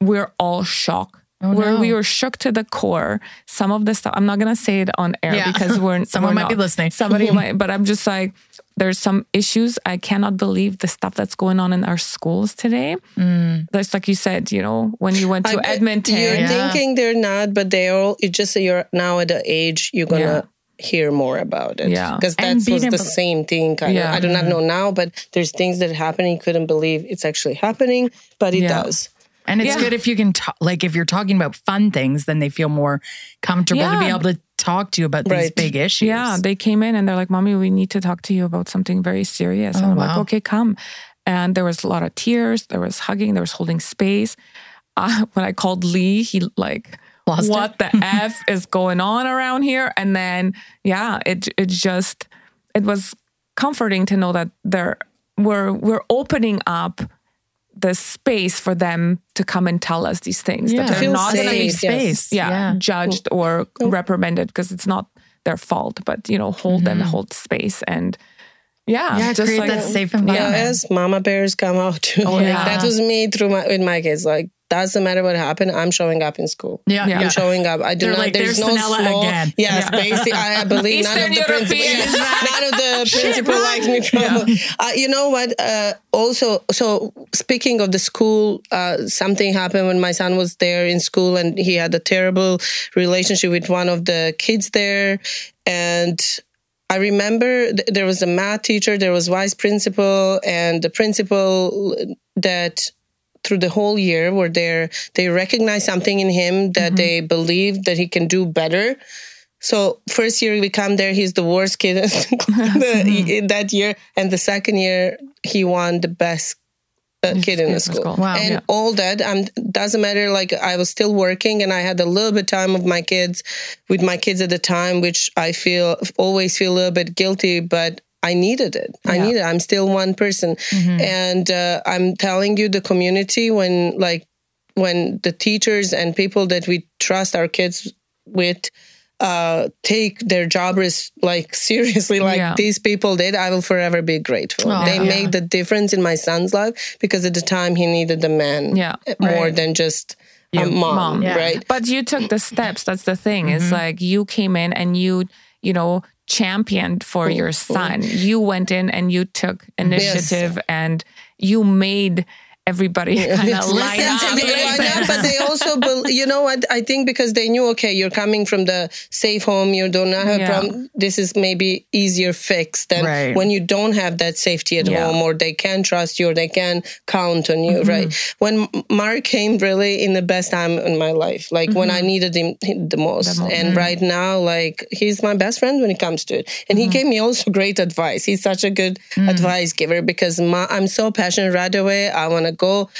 we're all shocked. Oh, where no. we were shook to the core. Some of the stuff, I'm not going to say it on air yeah. because we're someone we're might not, be listening. Somebody might, but I'm just like, there's some issues. I cannot believe the stuff that's going on in our schools today. Mm. That's like you said, you know, when you went to I, Edmonton. You're yeah. thinking they're not, but they're all, it's just you're now at the age you're going to yeah. hear more about it. Yeah. Because that was the be- same thing. Kind yeah. of. I do not know now, but there's things that happen you couldn't believe it's actually happening, but it yeah. does. And it's yeah. good if you can, t- like, if you're talking about fun things, then they feel more comfortable yeah. to be able to talk to you about right. these big issues. Yeah, they came in and they're like, Mommy, we need to talk to you about something very serious. Oh, and I'm wow. like, okay, come. And there was a lot of tears. There was hugging. There was holding space. Uh, when I called Lee, he like, Lost what it? the F is going on around here? And then, yeah, it it just, it was comforting to know that there we're we're opening up the space for them to come and tell us these things yeah. that they're not going to be space, yeah, yeah. judged or oh. reprimanded because it's not their fault. But you know, hold mm-hmm. them, hold space, and yeah, yeah, just create like, that safe environment. Yeah, as mama bears come out too. Oh, yeah. Like, that was me through my with my kids. Like doesn't matter what happened, I'm showing up in school. Yeah, yeah. I'm showing up. I do they're not. Like, there's, there's no Sanela small. Again. Yes, yeah. basically, I believe Eastern none of the principal. Yeah, none of the principal likes me. From, yeah. uh, you know what? Uh, also, so speaking of the school, uh, something happened when my son was there in school, and he had a terrible relationship with one of the kids there, and. I remember th- there was a math teacher, there was vice principal, and the principal that through the whole year were there. They recognized something in him that mm-hmm. they believed that he can do better. So first year we come there, he's the worst kid the, that year. And the second year, he won the best uh, kid in the school. school. Wow, and yeah. all that um, doesn't matter. Like I was still working and I had a little bit time of my kids with my kids at the time, which I feel always feel a little bit guilty, but I needed it. Yeah. I needed it. I'm still one person. Mm-hmm. And uh, I'm telling you the community when like when the teachers and people that we trust our kids with Uh, take their job risk like seriously, like yeah. these people did. I will forever be grateful. Aww, they yeah. made the difference in my son's life because at the time he needed a man yeah, more right. than just you, a mom, mom. Yeah. right? But you took the steps. That's the thing. Mm-hmm. It's like you came in and you, you know, championed for ooh, your son. Ooh. You went in and you took initiative yes. and you made. Everybody kind of line up. Line up, but they also, be, you know what, I think because they knew, okay, you're coming from the safe home, you don't have yeah. a problem. This is maybe easier fix than right. when you don't have that safety at yeah. home or they can trust you or they can count on you, mm-hmm. right? When Mark came really in the best time in my life, like mm-hmm. when I needed him the most. The most. And mm-hmm. right now, like he's my best friend when it comes to it. And mm-hmm. he gave me also great advice. He's such a good mm-hmm. advice giver because my, I'm so passionate right away. I want to go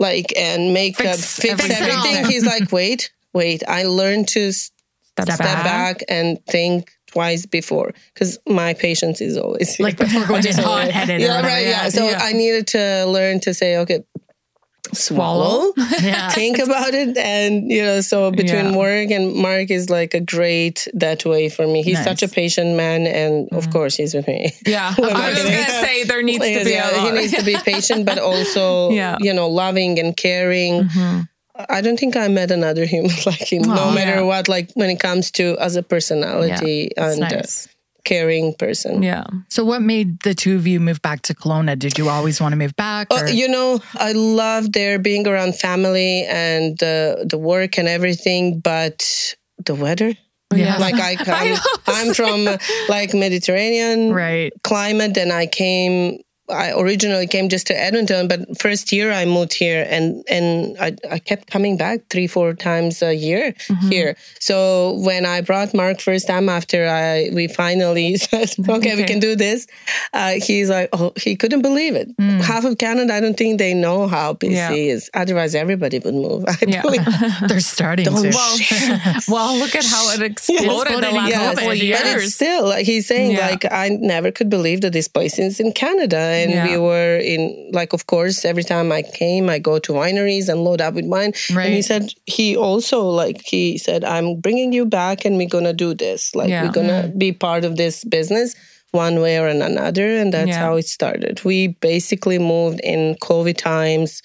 like and make fix, a, fix everything. He's like, wait, wait. I learned to step, step back. back and think twice before because my patience is always like before going hot headed. Yeah, right. Yeah. So yeah. I needed to learn to say, okay, swallow, yeah. think about it. And, you know, so between yeah. work and Mark is like a great that way for me. He's nice. Such a patient man. And mm-hmm. of course he's with me. Yeah. Well, I was going to say there needs to be yeah, a lot. He needs to be patient, but also, yeah. you know, loving and caring. Mm-hmm. I don't think I met another human like him, oh, no matter yeah. what, like when it comes to as a personality yeah, and nice. uh, caring person. Yeah. So what made the two of you move back to Kelowna? Did you always want to move back? Or? Uh, you know, I love there being around family and uh, the work and everything, but the weather. Yeah. Like I come, I'm from uh, like Mediterranean right. climate, and I came... I originally came just to Edmonton, but first year I moved here and, and I, I kept coming back three, four times a year mm-hmm. here. So when I brought Mark first time after I we finally said, okay, okay. we can do this. Uh, he's like, oh, he couldn't believe it. Mm. Half of Canada, I don't think they know how busy yeah. it is. Otherwise, everybody would move. I yeah. believe. They're starting don't to. Well, well, look at how it exploded, yes, exploded the last yes, couple of years. But it's still, like, he's saying yeah. like, I never could believe that this place is in Canada. And yeah. we were in, like, of course, every time I came, I go to wineries and load up with wine. Right. And he said, he also, like, he said, I'm bringing you back and we're going to do this. Like, yeah. we're going to yeah. be part of this business one way or another. And that's yeah. how it started. We basically moved in COVID times.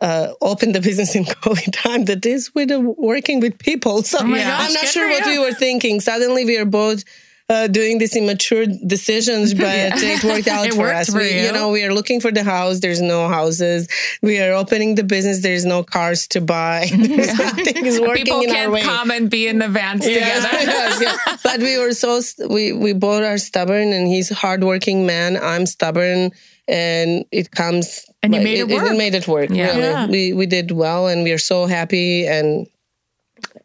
Uh, opened the business in COVID time that is with uh, working with people. So oh my gosh, I'm not sure what we were thinking. Suddenly we are both... Uh, doing these immature decisions, but yeah. it worked out it for worked us. For we, you. you know, we are looking for the house. There's no houses. We are opening the business. There's no cars to buy. Yeah. Nothing is working People in our way. People can't come and be in the vans yeah, together. Yes, yeah. But we were so we we both are stubborn, and he's a hardworking man. I'm stubborn, and it comes. And you like, made it, it work. It made it work. Yeah. Really. yeah, we we did well, and we are so happy and.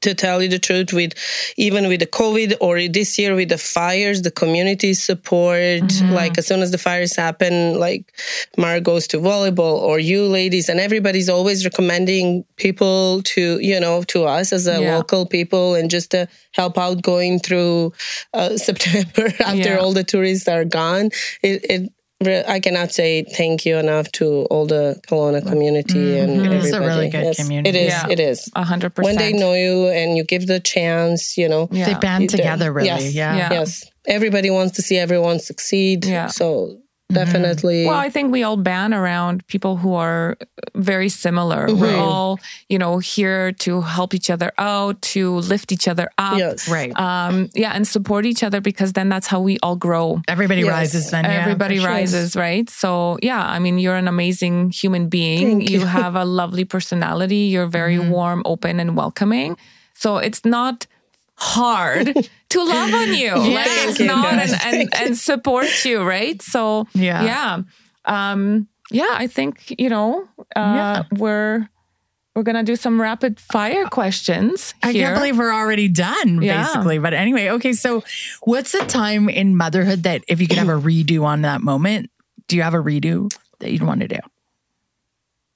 To tell you the truth, with even with the COVID or this year with the fires, the community support, mm-hmm. like as soon as the fires happen, like Mark goes to volleyball or you ladies, and everybody's always recommending people to, you know, to us as a yeah. local people and just to help out going through uh, September after yeah. all the tourists are gone. It, it I cannot say thank you enough to all the Kelowna community mm-hmm. and everybody. It is a really good yes, community. It is. Yeah. It is. A hundred percent. When they know you and you give the chance, you know. Yeah. They band together really. Yes, yeah. yeah. Yes. Everybody wants to see everyone succeed. Yeah. So definitely. Mm-hmm. Well, I think we all band around people who are very similar. Mm-hmm. We're all, you know, here to help each other out, to lift each other up. Yes. Right. Um, yeah. And support each other because then that's how we all grow. Everybody yes. rises then. Yeah, Everybody sure. rises. Right. So yeah, I mean, you're an amazing human being. You, you have a lovely personality. You're very mm-hmm. warm, open and welcoming. So it's not hard to love on you, like it's not and, and, and support you, right? So yeah, yeah, um, yeah. I think you know uh, yeah. we're we're gonna do some rapid fire questions. I here. can't believe we're already done, yeah. basically. But anyway, okay. So, what's a time in motherhood that if you could have a redo on that moment, do you have a redo that you'd want to do,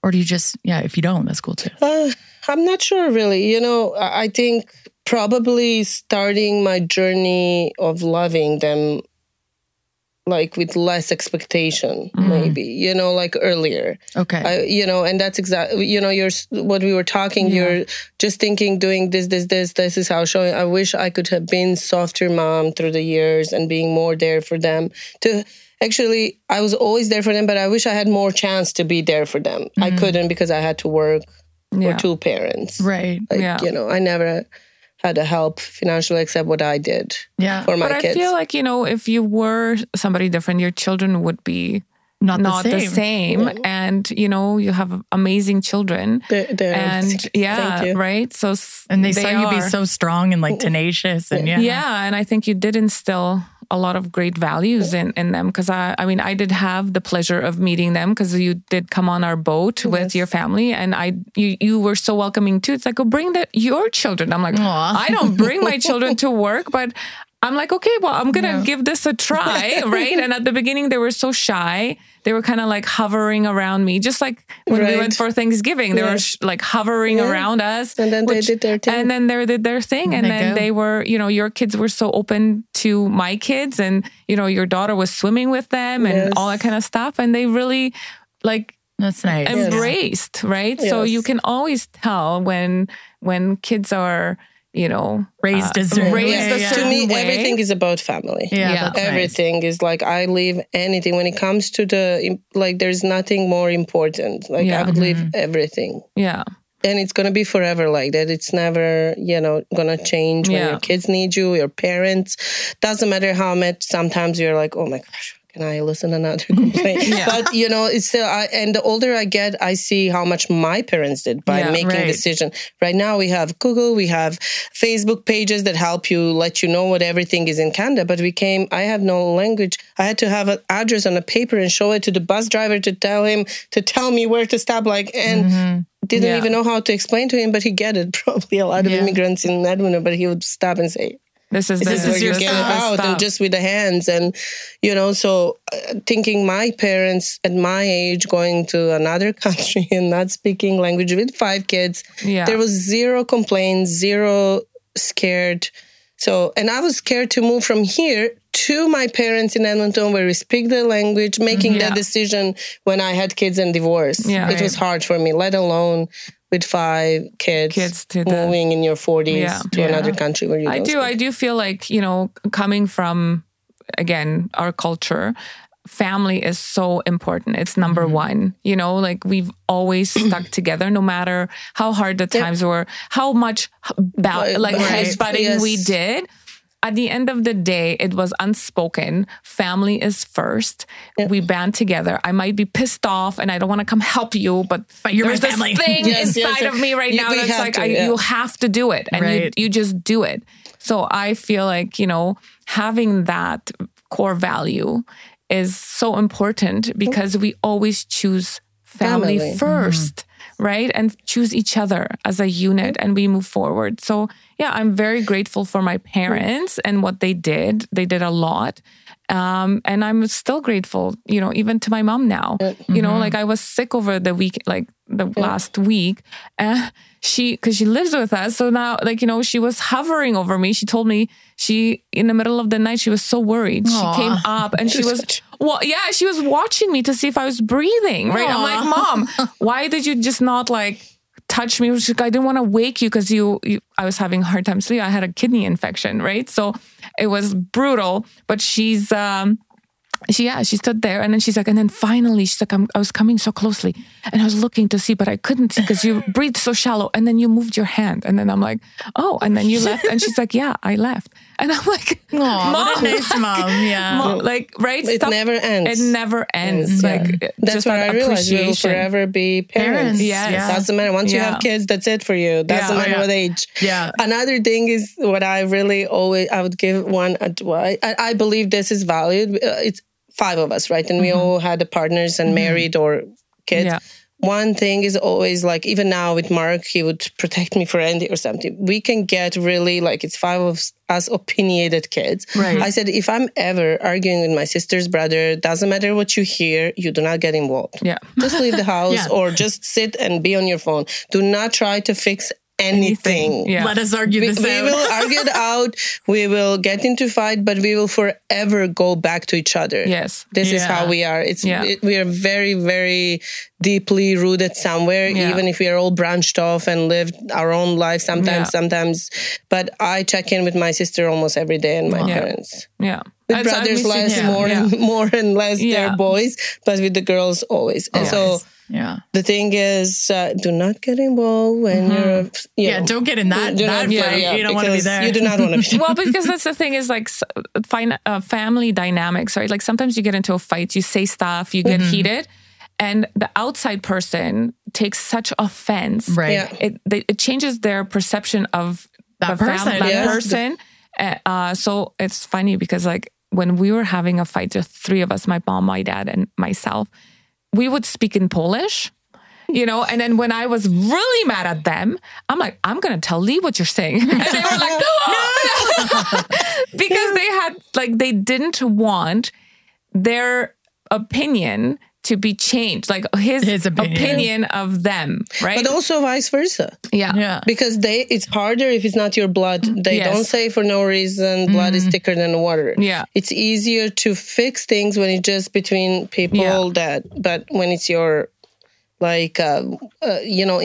or do you just yeah? If you don't, that's cool too. Uh, I'm not sure, really. You know, I think. Probably starting my journey of loving them, like with less expectation, mm. maybe, you know, like earlier. Okay. I, you know, and that's exactly, you know, you're what we were talking, yeah. you're just thinking, doing this, this, this, this is how showing. I wish I could have been softer mom through the years and being more there for them to. Actually, I was always there for them, but I wish I had more chance to be there for them. Mm. I couldn't because I had to work yeah. for two parents. Right. Like, yeah. you know, I never... how to help financially except what I did yeah. for my but I kids. I feel like, you know, if you were somebody different, your children would be not, not the same. The same. Yeah. And, you know, you have amazing children. They're, they're, and yeah, right? So And they, they saw you are. be so strong and like tenacious. and yeah. yeah. Yeah, and I think you did instill a lot of great values in, in them. Because I, I mean, I did have the pleasure of meeting them because you did come on our boat yes. with your family and I, you, you were so welcoming too. It's like, oh, bring the, your children. I'm like, aww. I don't bring my children to work, but I'm like, okay, well, I'm going to yeah. give this a try. Right. And at the beginning they were so shy. They were kind of like hovering around me, just like when right. we went for Thanksgiving, they yeah. were sh- like hovering yeah. around us. And then which, they did their thing. And then they did their thing. And, and then go. they were, you know, your kids were so open to my kids and, you know, your daughter was swimming with them yes. and all that kind of stuff. And they really like That's nice. Embraced, yes. Right? Yes. So you can always tell when when kids are, you know, raised uh, a certain raised way. A yeah. certain to me, way. Everything is about family. Yeah, yeah. Everything nice. Is like, I leave anything when it comes to the, like, there's nothing more important. Like, yeah. I would leave mm-hmm. everything. Yeah. And it's going to be forever like that. It's never, you know, going to change when yeah. your kids need you, your parents. Doesn't matter how much. Sometimes you're like, oh my gosh, can I listen to another complaint? yeah. But, you know, it's still, I, and the older I get, I see how much my parents did by yeah, making right. decision. Right now we have Google, we have Facebook pages that help you, let you know what everything is in Canada. But we came, I have no language. I had to have an address on a paper and show it to the bus driver to tell him, to tell me where to stop. Like, and... Mm-hmm. Didn't yeah. even know how to explain to him, but he get it. Probably a lot of yeah. immigrants in Edmonton, but he would stop and say, "This is this, this is your get out," and just with the hands, and you know. So, uh, thinking my parents at my age going to another country and not speaking language with five kids, yeah. there was zero complaints, zero scared. So, and I was scared to move from here to my parents in Edmonton, where we speak the language, making yeah. that decision when I had kids and divorce. Yeah, it right. was hard for me, let alone with five kids, kids to moving the, in your forties yeah, to yeah. another country where you I do, speak. I do feel like, you know, coming from, again, our culture, family is so important. It's number mm-hmm. one, you know, like we've always stuck together no matter how hard the times yeah. were, how much ba- like right. head butting yes. we did. At the end of the day, it was unspoken. Family is first. Yeah. We band together. I might be pissed off and I don't want to come help you, but, but you're there's this family. Thing yes, inside yes, of me right you, now that's like, to, I, yeah. you have to do it. And right. you, you just do it. So I feel like, you know, having that core value is so important because we always choose family, family. first. Mm-hmm. Right? And choose each other as a unit and we move forward. So yeah, I'm very grateful for my parents and what they did. They did a lot. Um, and I'm still grateful, you know, even to my mom now, mm-hmm. you know, like I was sick over the week, like the yeah. last week, uh, she, cause she lives with us. So now like, you know, she was hovering over me. She told me she, in the middle of the night, she was so worried. Aww. She came up and she was... Well, yeah, she was watching me to see if I was breathing, right? Aww. I'm like, Mom, why did you just not like touch me? She's like, I didn't want to wake you because you, you, I was having a hard time sleeping. I had a kidney infection, right? So it was brutal, but she's, um, she, yeah, she stood there and then she's like, and then finally she's like, I'm, I was coming so closely and I was looking to see, but I couldn't see because you breathed so shallow and then you moved your hand. And then I'm like, oh, and then you left. And she's like, yeah, I left. And I'm like, Aww, Mom, what a nice like, mom, yeah, Mom, like right, it stuff, never ends. It never ends. Yeah. Like that's why I realized you will forever be parents. parents yes. Yeah, doesn't matter. Once yeah. you have kids, that's it for you. Doesn't yeah. matter oh, yeah. what age. Yeah. Another thing is what I really always I would give one. I I believe this is valued. It's five of us, right? And mm-hmm. we all had the partners and mm-hmm. married or kids. Yeah. One thing is always like, even now with Mark, he would protect me for Andy or something. We can get really like, it's five of us opinionated kids. Right. I said, if I'm ever arguing with my sister's brother, doesn't matter what you hear, you do not get involved. Yeah. Just leave the house yeah. or just sit and be on your phone. Do not try to fix anything. anything. Yeah. Let us argue this we, out. We will argue it out. We will get into fight, but we will forever go back to each other. Yes. This yeah. is how we are. It's yeah. it, we are very, very deeply rooted somewhere, yeah. even if we are all branched off and lived our own life sometimes, yeah. sometimes. But I check in with my sister almost every day and my yeah. parents. Yeah. With brothers less, yeah. more, yeah. And, more and less yeah. they're boys, but with the girls always. And so... Yeah. The thing is, uh, do not get involved when mm-hmm. you're, you yeah. know, don't get in that, do, do that not, fight. Yeah, you don't want to be there. You do not want to be there. Well, because that's the thing is like fine, uh, family dynamics, right? Like sometimes you get into a fight, you say stuff, you get mm-hmm. heated, and the outside person takes such offense. Right. Yeah. It, they, it changes their perception of that the person. Fam- that yes. person. Uh, so it's funny because like when we were having a fight, the three of us, my mom, my dad, and myself, we would speak in Polish, you know, and then when I was really mad at them, I'm like, I'm going to tell Lee what you're saying. And they were like, no, because they had like, they didn't want their opinion to be changed, like his, his opinion. opinion of them, right? But also vice versa. Yeah. yeah. Because they, it's harder if it's not your blood. They yes. don't say for no reason, blood mm. is thicker than water. Yeah. It's easier to fix things when it's just between people yeah. that, but when it's your like, uh, uh, you know,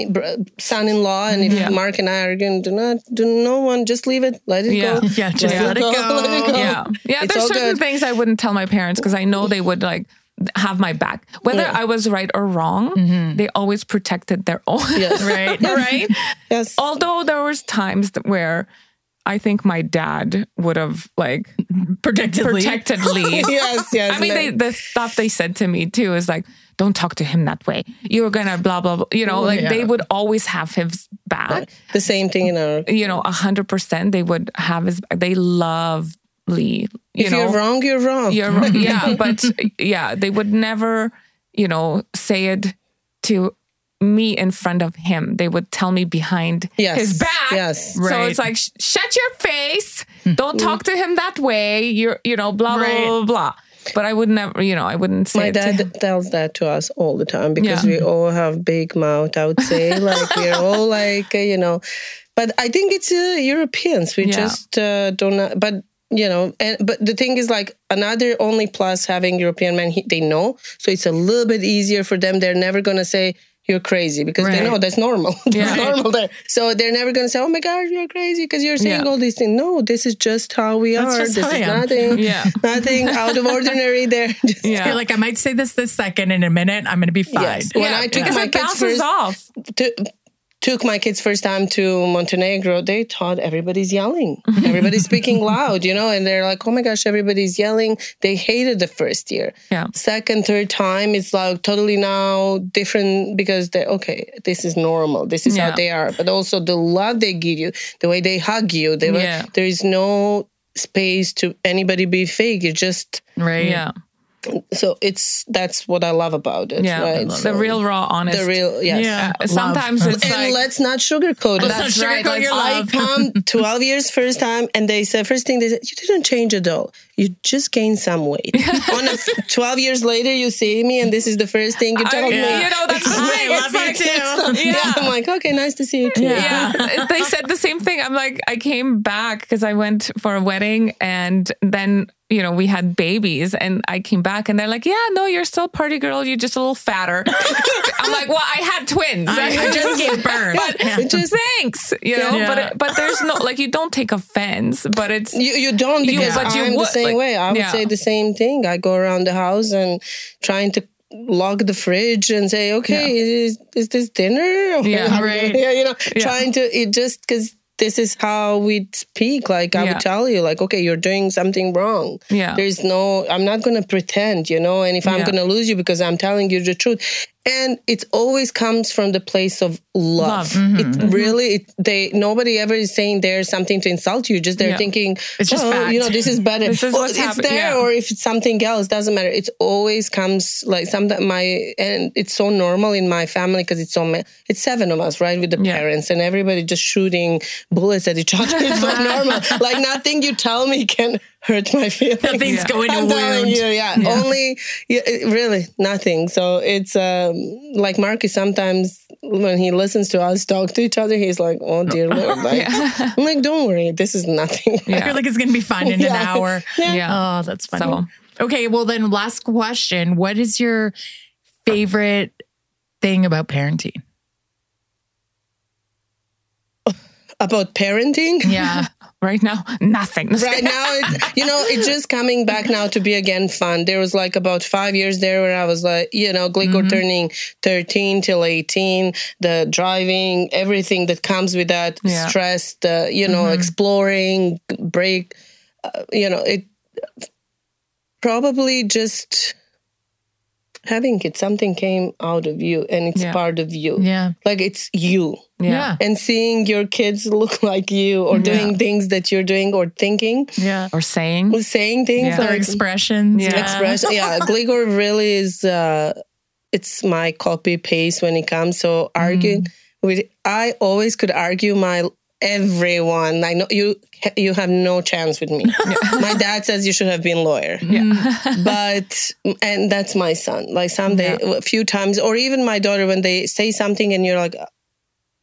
son-in-law. And if yeah. Mark and I are going to do not do no one, just leave it. Let it yeah. go. Yeah, just let, let, it, go. Go. let it go. Yeah, yeah. It's there's certain good. things I wouldn't tell my parents because I know they would like have my back. Whether yeah. I was right or wrong, mm-hmm. they always protected their own. Yes. right, right? Yes. Although there was times where I think my dad would have like protected Lee. Protected Lee. yes, yes. I mean, they, the stuff they said to me too is like, don't talk to him that way. You're going to blah, blah, blah. You know, like yeah. they would always have his back. Right. The same thing in our... You know, one hundred percent they would have his back. They loved Lee. You if know, you're wrong, you're wrong. You're wrong. Yeah, but yeah, they would never, you know, say it to me in front of him. They would tell me behind yes. his back. Yes. Right. So it's like, Sh- shut your face. Don't talk to him that way. You're, you know, blah, right. blah, blah, blah. But I would never, you know, I wouldn't say My it dad to him. Tells that to us all the time because yeah. we all have big mouth, I would say. Like, we're all like, uh, you know. But I think it's uh, Europeans. We yeah. just uh, don't know. But, you know, and but the thing is like another only plus having European men, he, they know. So it's a little bit easier for them. They're never going to say, you're crazy because right. they know that's normal. It's yeah. normal there. So they're never going to say, oh my gosh, you're crazy because you're saying yeah. all these things. No, this is just how we that's are. This is am. nothing, yeah. nothing out of ordinary there. Just yeah. like, I might say this this second in a minute. I'm going to be fine. Yes. Yeah. When I took yeah. my it bounces kids first, off. To, took my kids first time to Montenegro, they thought everybody's yelling. Everybody's speaking loud, you know, and they're like, oh my gosh, everybody's yelling. They hated the first year. Yeah. Second, third time, it's like totally now different because they're, okay, this is normal. This is yeah. how they are. But also the love they give you, the way they hug you, they yeah. were, there is no space to anybody be fake. It's just... Right, yeah. So it's that's what I love about it. Yeah, right? The so, real, raw, honest. The real, yes. Yeah, uh, sometimes love. It's and like... And let's not sugarcoat it. That's not sugarcoat right. your love. I come twelve years first time and they said, first thing they said, you didn't change at all. You just gained some weight. On a, twelve years later, you see me and this is the first thing you told I, yeah. me. You know, that's I love like, you too. Yeah. I'm like, okay, nice to see you too. Yeah, yeah. They said the same thing. I'm like, I came back because I went for a wedding and then... you know, we had babies and I came back and they're like, yeah, no, you're still party girl. You're just a little fatter. I'm like, well, I had twins. I, I just gave birth. But yeah. just, thanks, you know, yeah. but, it, but there's no, like, you don't take offense, but it's. You, you don't because you, but I'm you would, the same like, way. I would yeah. say the same thing. I go around the house and trying to lock the fridge and say, okay, yeah. is, is this dinner? Yeah, right. Yeah, you know, yeah. trying to, it just, because. This is how we speak. Like I yeah. would tell you, like, okay, you're doing something wrong. Yeah. There's no, I'm not going to pretend, you know, and if I'm yeah. going to lose you because I'm telling you the truth. And it always comes from the place of love. love. Mm-hmm. It mm-hmm. really, it, they nobody ever is saying there's something to insult you. Just they're yeah. thinking, it's just oh, you know, this is better. This is or what's it's there, yeah. or if it's something else, doesn't matter. It always comes like sometimes my and it's so normal in my family because it's so it's seven of us, right, with the yeah. parents and everybody just shooting bullets at each other. It's so normal. Like nothing you tell me can hurt my feelings. Nothing's yeah. going to I'm wound. You, yeah. yeah, only yeah, really nothing. So it's um, like Marcus sometimes when he listens to us talk to each other, he's like, "Oh dear Lord!" Like, yeah. I'm like, "Don't worry, this is nothing." Yeah. I feel like it's going to be fun in yeah. an hour. Yeah. yeah. Oh, that's funny. So. Okay, well then, last question: what is your favorite thing about parenting? About parenting? Yeah. Right now, nothing. Right now, it, you know, it's just coming back now to be again fun. There was like about five years there where I was like, you know, Gligor mm-hmm. turning thirteen till eighteen, the driving, everything that comes with that yeah. stress, the, you know, mm-hmm. exploring, break, uh, you know, it probably just having it, something came out of you and it's yeah. part of you. Yeah. Like it's you. Yeah. And seeing your kids look like you or doing yeah. things that you're doing or thinking. Yeah. Or saying. Or saying things. Yeah. Like, or expressions. Yeah. Expression, yeah. Gligor really is, uh, it's my copy paste when it comes to so arguing. Mm. With, I always could argue my everyone. I know you you have no chance with me. Yeah. My dad says you should have been lawyer. Yeah. But, and that's my son. Like someday, yeah. a few times, or even my daughter, when they say something and you're like,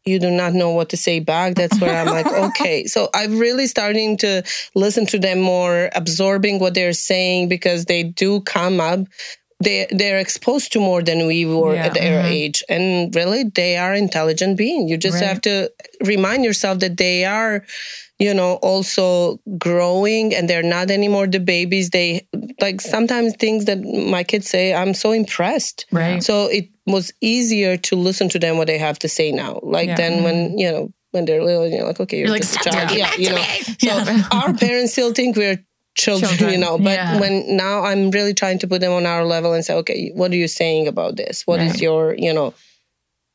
you do not know what to say back. That's where I'm like, okay. So I'm really starting to listen to them more, absorbing what they're saying because they do come up they they're exposed to more than we were yeah, at their mm-hmm. age, and really they are intelligent beings. You just right. have to remind yourself that they are, you know, also growing, and they're not anymore the babies. They like sometimes things that my kids say, I'm so impressed. Right. So it was easier to listen to them what they have to say now. Like yeah. then mm-hmm. when you know when they're little, you're like, okay, you're, you're just like, stop a child. Yeah, you know. Yeah. So our parents still think we're Children, children, you know, but yeah. when now I'm really trying to put them on our level and say, okay, what are you saying about this? What right. is your, you know,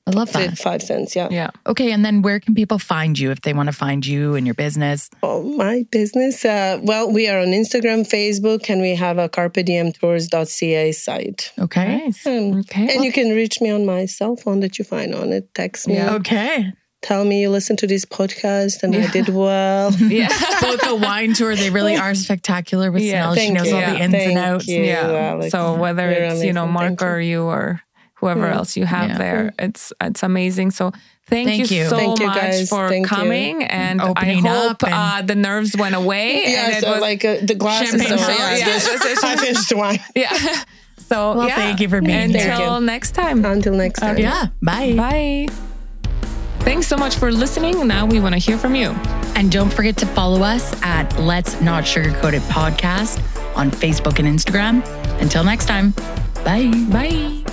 I love that. Five cents. Yeah. Yeah. Okay. And then where can people find you if they want to find you and your business? Oh, my business. Uh, well, we are on Instagram, Facebook, and we have a carpe diem tours dot c a site. Okay. Nice. And, okay. and well, you can reach me on my cell phone that you find on it. Text me. Yeah. Okay. Tell me you listened to this podcast and yeah. I did well. Yeah. Both the wine tour, they really are spectacular with yeah, Sanela. She knows you. all yeah. the ins thank and outs. You, yeah. Alex. So whether You're it's, amazing. you know, Mark thank or you or whoever yeah. else you have yeah. there, it's it's amazing. So thank, thank you, you so thank you much for thank coming you. and opening I hope up and uh, the nerves went away. Yeah, and it so was like uh, the glasses. So, yeah, yeah. I finished the wine. Yeah. So well, yeah. thank you for being here. Until next time. Until next time. Uh, yeah. Bye. Bye. Thanks so much for listening. Now we want to hear from you. And don't forget to follow us at Let's Not Sugarcoat It Podcast on Facebook and Instagram. Until next time. Bye. Bye.